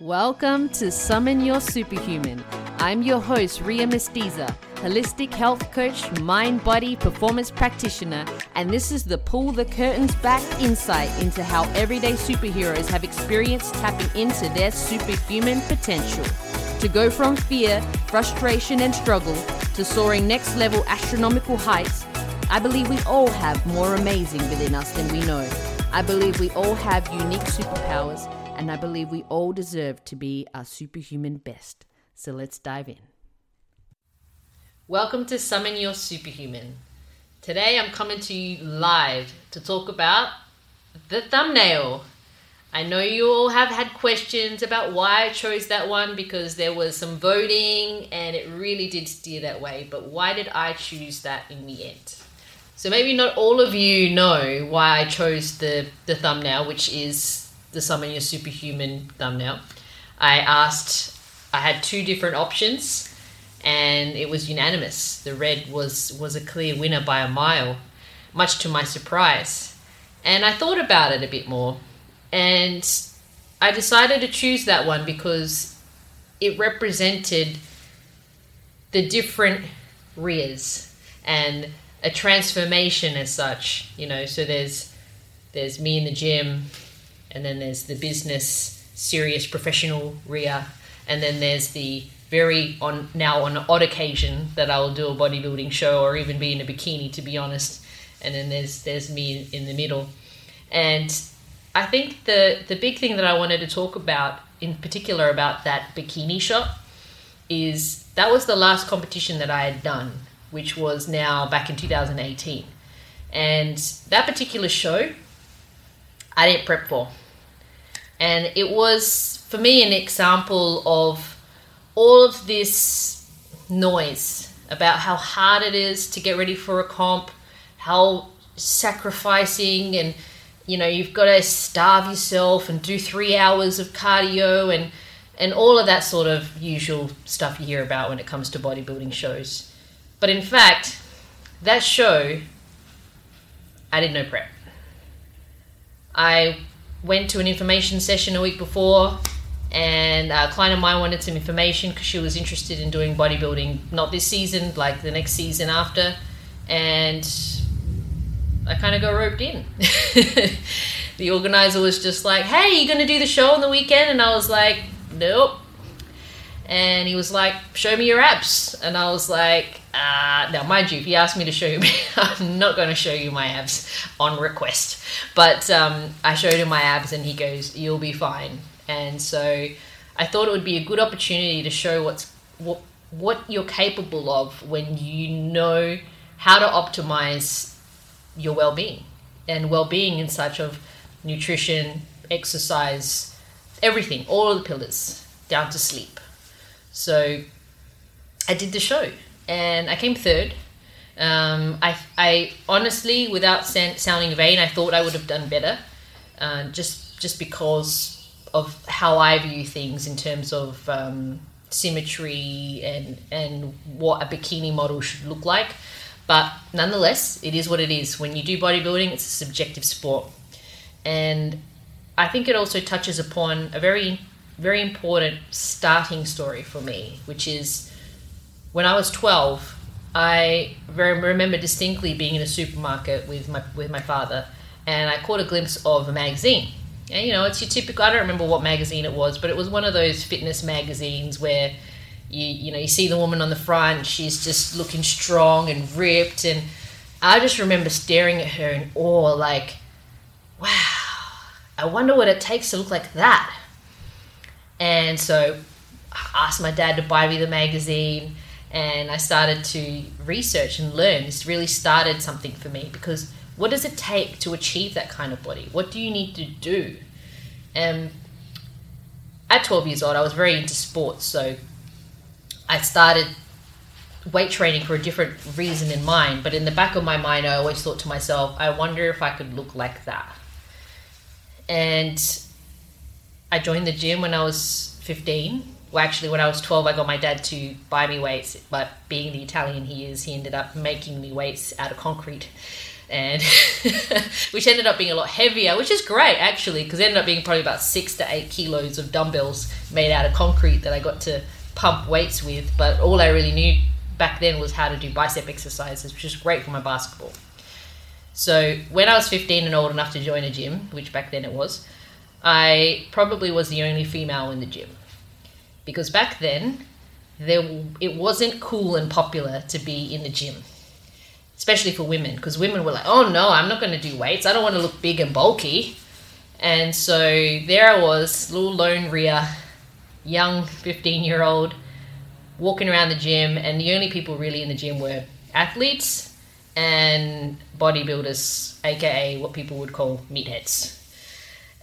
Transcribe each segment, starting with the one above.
Welcome to Summon Your Superhuman. I'm your host, Ria Mestiza, holistic health coach, mind-body performance practitioner, and this is the Pull the Curtains Back insight into how everyday superheroes have experienced tapping into their superhuman potential. To go from fear, frustration, and struggle to soaring next-level astronomical heights, I believe we all have more amazing within us than we know. I believe we all have unique superpowers, and I believe we all deserve to be our superhuman best. So let's dive in. Welcome to Summon Your Superhuman. Today I'm coming to you live to talk about the thumbnail. I know you all have had questions about why I chose that one because there was some voting and it really did steer that way. But why did I choose that in the end? So maybe not all of you know why I chose the thumbnail, which is the Summon Your Superhuman thumbnail. I had two different options and it was unanimous. The red was a clear winner by a mile, much to my surprise. And I thought about it a bit more and I decided to choose that one because it represented the different Rias and a transformation as such, you know. So there's me in the gym, and then there's the business, serious, professional Ria. And then there's the on odd occasion that I will do a bodybuilding show or even be in a bikini, to be honest. And then there's me in the middle. And I think the big thing that I wanted to talk about, in particular about that bikini shot, is that was the last competition that I had done, which was now back in 2018. And that particular show, I didn't prep for. And it was, for me, an example of all of this noise about how hard it is to get ready for a comp, how sacrificing, and, you know, you've got to starve yourself and do 3 hours of cardio and all of that sort of usual stuff you hear about when it comes to bodybuilding shows. But in fact, that show, I did no prep. I went to an information session a week before, and a client of mine wanted some information because she was interested in doing bodybuilding, not this season, like the next season after, and I kind of got roped in. The organizer was just like, hey, you going to do the show on the weekend? And I was like, nope. And he was like, show me your abs. And I was like, now mind you, if he asked me to show you, I'm not going to show you my abs on request. But I showed him my abs and he goes, you'll be fine. And so I thought it would be a good opportunity to show what you're capable of when you know how to optimize your well-being. And well-being in such of nutrition, exercise, everything, all of the pillars, down to sleep. So I did the show and I came third. I honestly, without sounding vain, I thought I would have done better, just because of how I view things in terms of symmetry and what a bikini model should look like. But nonetheless, it is what it is. When you do bodybuilding, it's a subjective sport. And I think it also touches upon a very important starting story for me, which is when I was 12, I remember distinctly being in a supermarket with my father, and I caught a glimpse of a magazine. And, you know, it's your typical, I don't remember what magazine it was, but it was one of those fitness magazines where you see the woman on the front, she's just looking strong and ripped, and I just remember staring at her in awe, like, wow, I wonder what it takes to look like that. And so I asked my dad to buy me the magazine, and I started to research and learn. This really started something for me, because what does it take to achieve that kind of body? What do you need to do? At 12 years old, I was very into sports, so I started weight training for a different reason in mind. But in the back of my mind, I always thought to myself, I wonder if I could look like that. And I joined the gym when I was 15. Well, actually, when I was 12, I got my dad to buy me weights. But being the Italian he is, he ended up making me weights out of concrete. and which ended up being a lot heavier, which is great actually, because it ended up being probably about 6 to 8 kilos of dumbbells made out of concrete that I got to pump weights with. But all I really knew back then was how to do bicep exercises, which is great for my basketball. So when I was 15 and old enough to join a gym, which back then it was, I probably was the only female in the gym, because back then it wasn't cool and popular to be in the gym, especially for women, because women were like, oh no, I'm not going to do weights, I don't want to look big and bulky. And so there I was, little lone Ria, young 15-year-old, walking around the gym, and the only people really in the gym were athletes and bodybuilders, aka what people would call meatheads,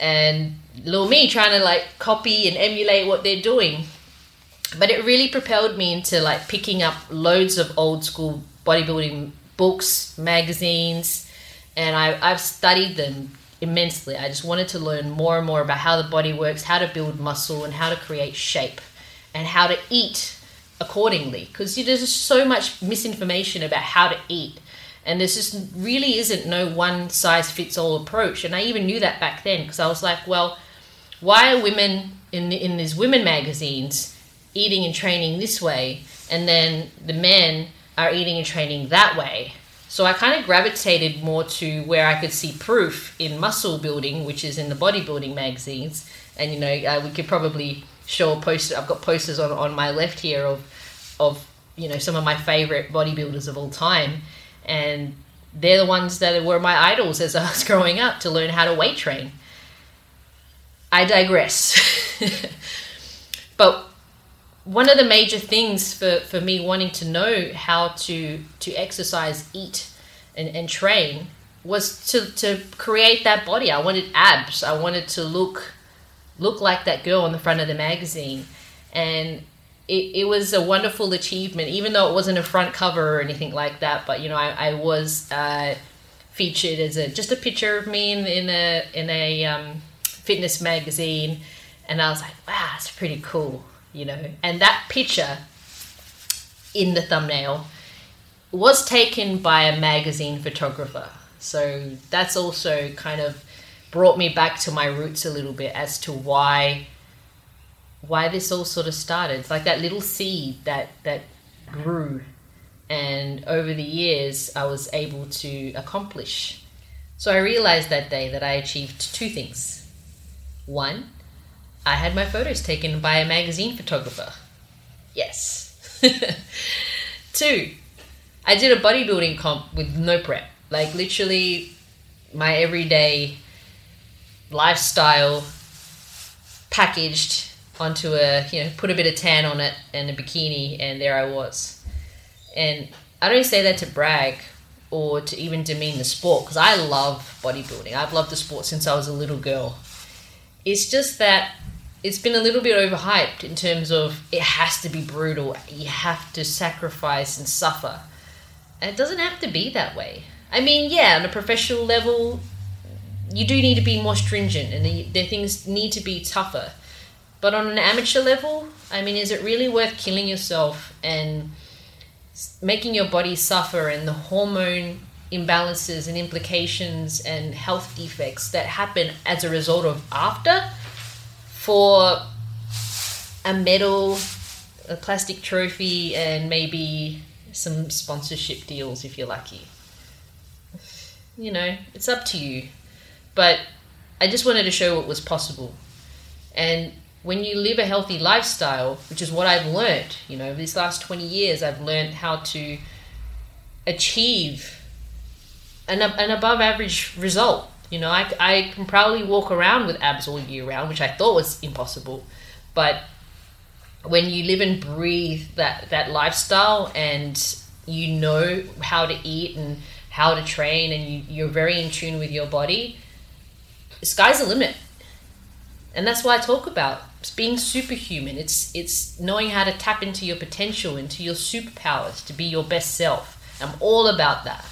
and little me trying to like copy and emulate what they're doing. But it really propelled me into like picking up loads of old school bodybuilding books, magazines, and I've studied them immensely. I just wanted to learn more and more about how the body works, how to build muscle, and how to create shape, and how to eat accordingly, because there's just so much misinformation about how to eat. And this just really isn't no one-size-fits-all approach. And I even knew that back then, because I was like, well, why are women in these women magazines eating and training this way, and then the men are eating and training that way? So I kind of gravitated more to where I could see proof in muscle building, which is in the bodybuilding magazines. And, we could probably show a poster. I've got posters on my left here of some of my favorite bodybuilders of all time. And they're the ones that were my idols as I was growing up to learn how to weight train. I digress. But one of the major things for me wanting to know how to exercise, eat, and train was to create that body. I wanted abs. I wanted to look like that girl on the front of the magazine. And it was a wonderful achievement, even though it wasn't a front cover or anything like that. But I was featured as just a picture of me in a fitness magazine, and I was like, wow, that's pretty cool, And that picture in the thumbnail was taken by a magazine photographer, so that's also kind of brought me back to my roots a little bit as to why this all sort of started. It's like that little seed that grew, and over the years I was able to accomplish. So I realized that day that I achieved two things. One, I had my photos taken by a magazine photographer. Yes. 2, I did a bodybuilding comp with no prep. Like literally my everyday lifestyle packaged onto a, put a bit of tan on it and a bikini, and there I was. And I don't say that to brag or to even demean the sport, because I love bodybuilding. I've loved the sport since I was a little girl. It's just that it's been a little bit overhyped in terms of it has to be brutal, you have to sacrifice and suffer. And it doesn't have to be that way. I mean, yeah, on a professional level, you do need to be more stringent, and the things need to be tougher. But on an amateur level, I mean, is it really worth killing yourself and making your body suffer, and the hormone imbalances and implications and health defects that happen as a result of after, for a medal, a plastic trophy, and maybe some sponsorship deals if you're lucky? It's up to you. But I just wanted to show what was possible. And when you live a healthy lifestyle, which is what I've learned, these last 20 years, I've learned how to achieve an above average result. I can probably walk around with abs all year round, which I thought was impossible. But when you live and breathe that lifestyle, and you know how to eat and how to train, and you're very in tune with your body, the sky's the limit. And that's why I talk about being superhuman. It's knowing how to tap into your potential, into your superpowers, to be your best self. I'm all about that.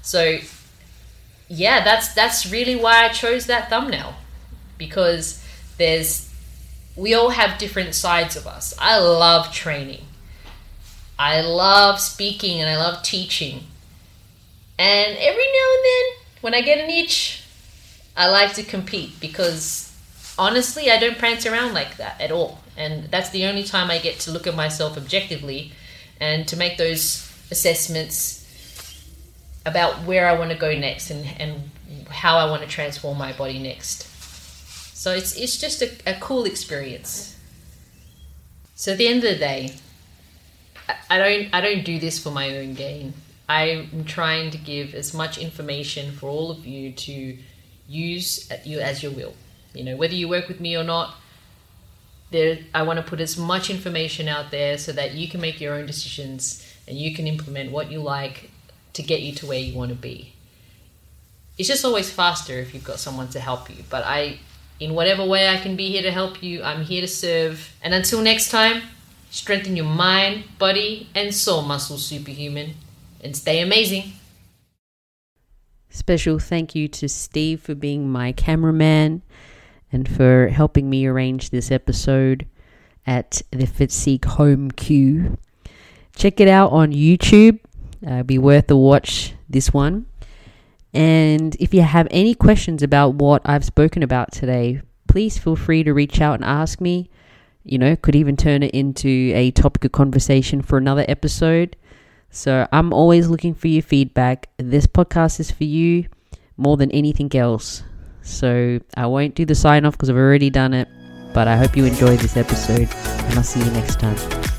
So yeah, that's really why I chose that thumbnail, because we all have different sides of us. I love training. I love speaking, and I love teaching. And every now and then, when I get an itch, I like to compete because honestly, I don't prance around like that at all. And that's the only time I get to look at myself objectively and to make those assessments about where I want to go next and how I want to transform my body next. So it's just a cool experience. So at the end of the day, I don't do this for my own gain. I'm trying to give as much information for all of you to use as your will. You know, whether you work with me or not, I want to put as much information out there so that you can make your own decisions and you can implement what you like to get you to where you want to be. It's just always faster if you've got someone to help you. But in whatever way I can be here to help you, I'm here to serve. And until next time, strengthen your mind, body, and soul muscle, superhuman, and stay amazing. Special thank you to Steve for being my cameraman and for helping me arrange this episode at the Fitsique Home-Q. Check it out on YouTube. It'll be worth a watch, this one. And if you have any questions about what I've spoken about today, please feel free to reach out and ask me. You know, could even turn it into a topic of conversation for another episode. So I'm always looking for your feedback. This podcast is for you more than anything else. So I won't do the sign off because I've already done it. But I hope you enjoyed this episode and I'll see you next time.